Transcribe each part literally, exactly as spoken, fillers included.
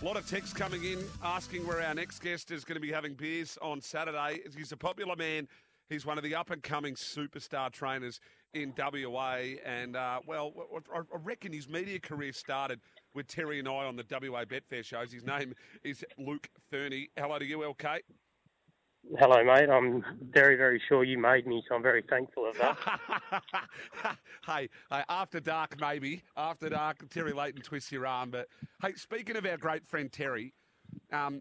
A lot of texts coming in asking where our next guest is going to be having beers on Saturday. He's a popular man. He's one of the up-and-coming superstar trainers in W A. And, uh, well, I reckon his media career started with Terry and I on the W A Betfair shows. His name is Luke Fernie. Hello to you, L K. Hello, mate. I'm very, very sure you made me, so I'm very thankful of that. hey, hey, after dark, maybe. After dark, Terry Leighton twists your arm. But, hey, speaking of our great friend Terry, um,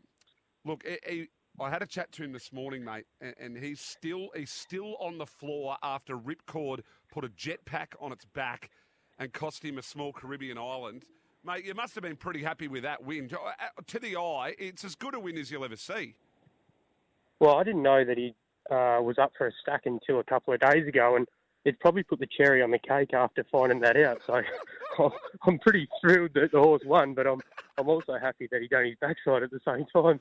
look, he, I had a chat to him this morning, mate, and, and he's still he's still on the floor after Ripcord put a jetpack on its back and cost him a small Caribbean island. Mate, you must have been pretty happy with that win. To the eye, it's as good a win as you'll ever see. Well, I didn't know that he uh, was up for a stack until a couple of days ago, and it probably put the cherry on the cake after finding that out. So I'm pretty thrilled that the horse won, but I'm I'm also happy that he done his backside at the same time.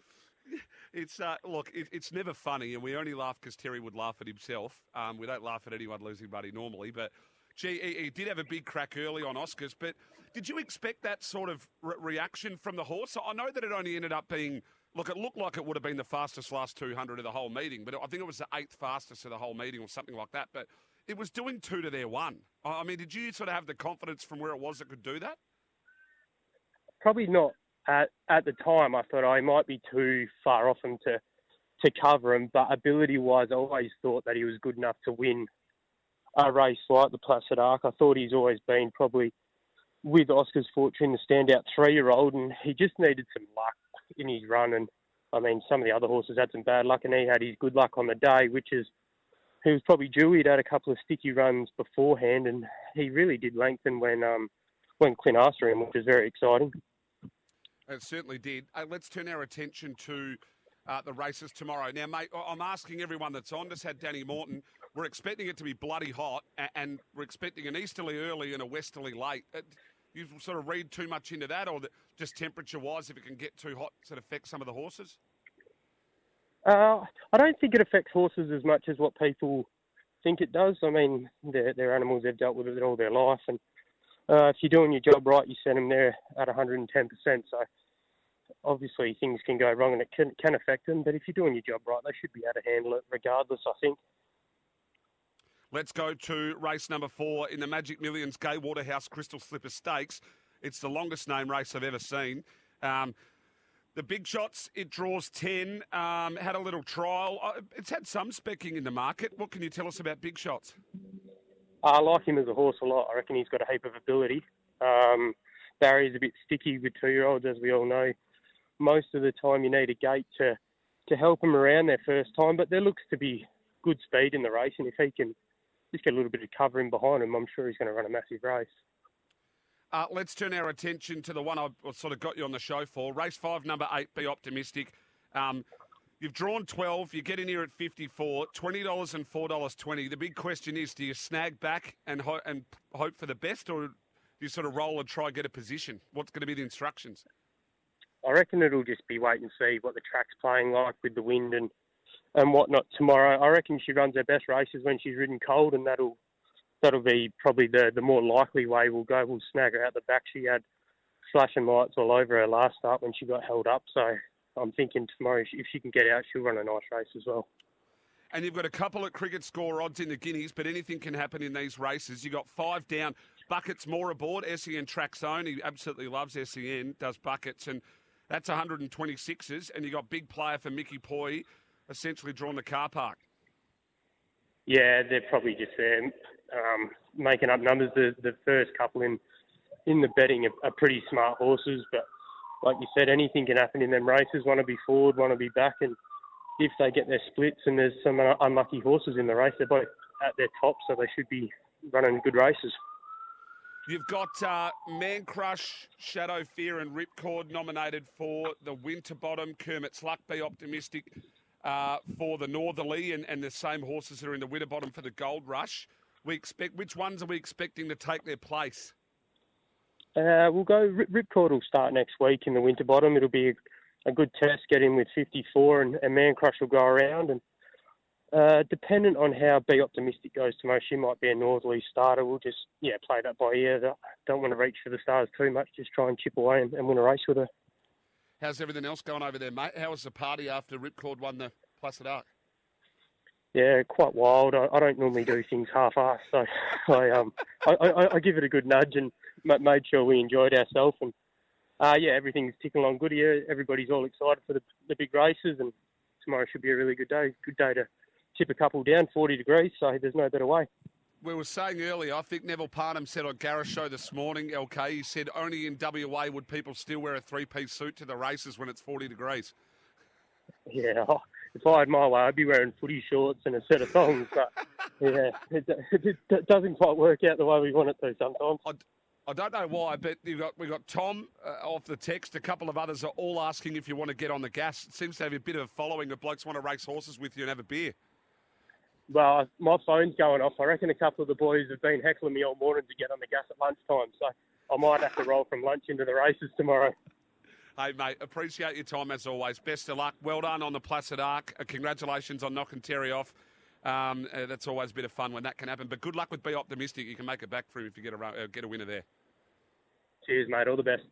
It's uh, look, it, it's never funny, and we only laugh because Terry would laugh at himself. Um, we don't laugh at anyone losing money normally, but gee, he, he did have a big crack early on Oscars. But did you expect that sort of re- reaction from the horse? I know that it only ended up being. Look, it looked like it would have been the fastest last two hundred of the whole meeting, but I think it was the eighth fastest of the whole meeting or something like that. But it was doing two to their one. I mean, did you sort of have the confidence from where it was that could do that? Probably not. At, at the time, I thought I might be too far off him to, to cover him, but ability-wise, I always thought that he was good enough to win a race like the Placid Arc. I thought he's always been probably, with Oscar's fortune, the standout three-year-old, and he just needed some luck in his run. And I mean, some of the other horses had some bad luck, and he had his good luck on the day, which is he was probably due. He'd had a couple of sticky runs beforehand, and he really did lengthen when um, when Clint asked him, which was very exciting. It certainly did. Uh, let's turn our attention to uh, the races tomorrow. Now, mate, I'm asking everyone that's on. Just had Danny Morton. We're expecting it to be bloody hot, and we're expecting an easterly early and a westerly late. It, You sort of read too much into that, or that just temperature-wise, if it can get too hot, does it affect some of the horses? Uh, I don't think it affects horses as much as what people think it does. I mean, they're, they're animals, they've dealt with it all their life, and uh, if you're doing your job right, you send them there at one hundred ten percent. So obviously things can go wrong and it can, can affect them, but if you're doing your job right, they should be able to handle it regardless, I think. Let's go to race number four in the Magic Millions Gay Waterhouse Crystal Slipper Stakes. It's the longest name race I've ever seen. Um, the Big Shots, it draws ten, um, had a little trial. It's had some specking in the market. What can you tell us about Big Shots? I like him as a horse a lot. I reckon he's got a heap of ability. Um, Barry's a bit sticky with two-year-olds, as we all know. Most of the time you need a gate to, to help him around their first time, but there looks to be good speed in the race, and if he can just get a little bit of cover in behind him, I'm sure he's going to run a massive race. Uh, let's turn our attention to the one I sort of got you on the show for. Race five, number eight, Be Optimistic. Um, you've drawn twelve. You get in here at fifty-four, twenty dollars and four dollars twenty. The big question is, do you snag back and, ho- and hope for the best, or do you sort of roll and try and get a position? What's going to be the instructions? I reckon it'll just be wait and see what the track's playing like with the wind and and whatnot tomorrow. I reckon she runs her best races when she's ridden cold, and that'll that'll be probably the, the more likely way we'll go. We'll snag her out the back. She had flashing lights all over her last start when she got held up, so I'm thinking tomorrow if she can get out, she'll run a nice race as well. And you've got a couple of cricket score odds in the guineas, but anything can happen in these races. You've got five down. Buckets more aboard, S E N track zone. He absolutely loves S E N, does Buckets, and that's one hundred twenty-sixes, and you've got Big Player for Mickey Poy, essentially drawn the car park. Yeah, they're probably just there um, making up numbers. The the first couple in in the betting are, are pretty smart horses, but like you said, anything can happen in them races. One will be forward, one will be back, and if they get their splits and there's some unlucky horses in the race, they're both at their top, so they should be running good races. You've got uh, Man Crush, Shadow Fear and Ripcord nominated for the Winterbottom. Kermit's Luck, Be Optimistic uh, for the Northerly, and, and the same horses that are in the Winterbottom for the Gold Rush. We expect Which ones are we expecting to take their place? Uh, we'll go, Ripcord will start next week in the Winterbottom. It'll be a, a good test, get in with fifty-four, and, and Man Crush will go around. And Uh, dependent on how Be Optimistic goes tomorrow, she might be a northerly starter. We'll just, yeah, play that by ear. Don't want to reach for the stars too much. Just try and chip away and, and win a race with her. How's everything else going over there, mate? How was the party after Ripcord won the Placid Arc? Yeah, quite wild. I, I don't normally do things half-assed, so I, um, I, I, I give it a good nudge and made sure we enjoyed ourselves. And uh, yeah, everything's ticking along good here. Everybody's all excited for the, the big races, and tomorrow should be a really good day. Good day to chip a couple down, forty degrees, so there's no better way. We were saying earlier, I think Neville Parnham said on Gareth's show this morning, L K, he said only in W A would people still wear a three-piece suit to the races when it's forty degrees. Yeah, if I had my way, I'd be wearing footy shorts and a set of thongs, but yeah, it, it, it doesn't quite work out the way we want it to sometimes. I, I don't know why, but you've got, we've got Tom uh, off the text. A couple of others are all asking if you want to get on the gas. It seems to have a bit of a following of blokes want to race horses with you and have a beer. Well, my phone's going off. I reckon a couple of the boys have been heckling me all morning to get on the gas at lunchtime, so I might have to roll from lunch into the races tomorrow. Hey, mate, appreciate your time as always. Best of luck. Well done on the Placid Arc. Congratulations on knocking Terry off. Um, uh, that's always a bit of fun when that can happen. But good luck with Be Optimistic. You can make it back for him if you get a, uh, get a winner there. Cheers, mate. All the best.